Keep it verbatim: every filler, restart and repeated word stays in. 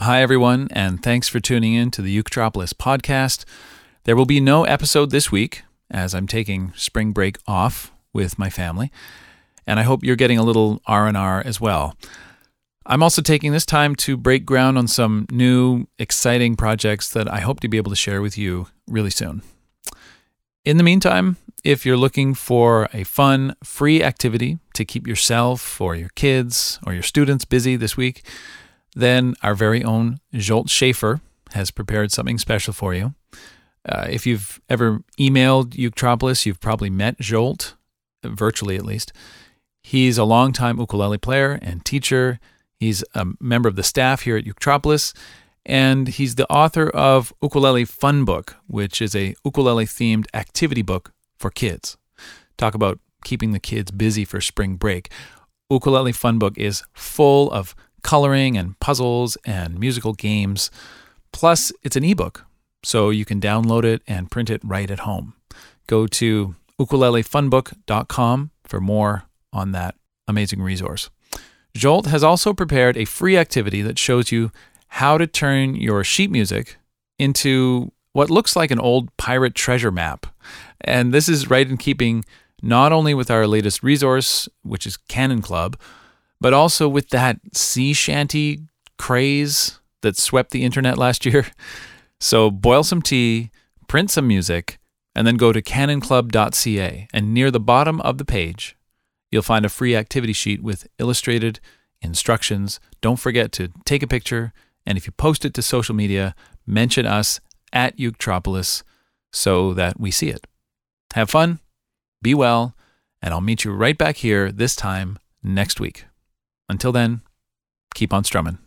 Hi, everyone, and thanks for tuning in to the Uketropolis podcast. There will be no episode this week, as I'm taking spring break off with my family, and I hope you're getting a little R and R as well. I'm also taking this time to break ground on some new, exciting projects that I hope to be able to share with you really soon. In the meantime, if you're looking for a fun, free activity to keep yourself or your kids or your students busy this week, then our very own Jolt Schaefer has prepared something special for you. Uh, if you've ever emailed Uketropolis, you've probably met Jolt, virtually at least. He's a longtime ukulele player and teacher. He's a member of the staff here at Uketropolis, and he's the author of Ukulele Fun Book, which is a ukulele-themed activity book for kids. Talk about keeping the kids busy for spring break. Ukulele Fun Book is full of coloring and puzzles and musical games. Plus, it's an ebook, so you can download it and print it right at home. Go to ukulele fun book dot com for more on that amazing resource. Jolt has also prepared a free activity that shows you how to turn your sheet music into what looks like an old pirate treasure map. And this is right in keeping not only with our latest resource, which is Canon Club, but also with that sea shanty craze that swept the internet last year. So boil some tea, print some music, and then go to canon club dot c a. And near the bottom of the page, you'll find a free activity sheet with illustrated instructions. Don't forget to take a picture, and if you post it to social media, mention us at Uketropolis so that we see it. Have fun, be well, and I'll meet you right back here this time next week. Until then, keep on strumming.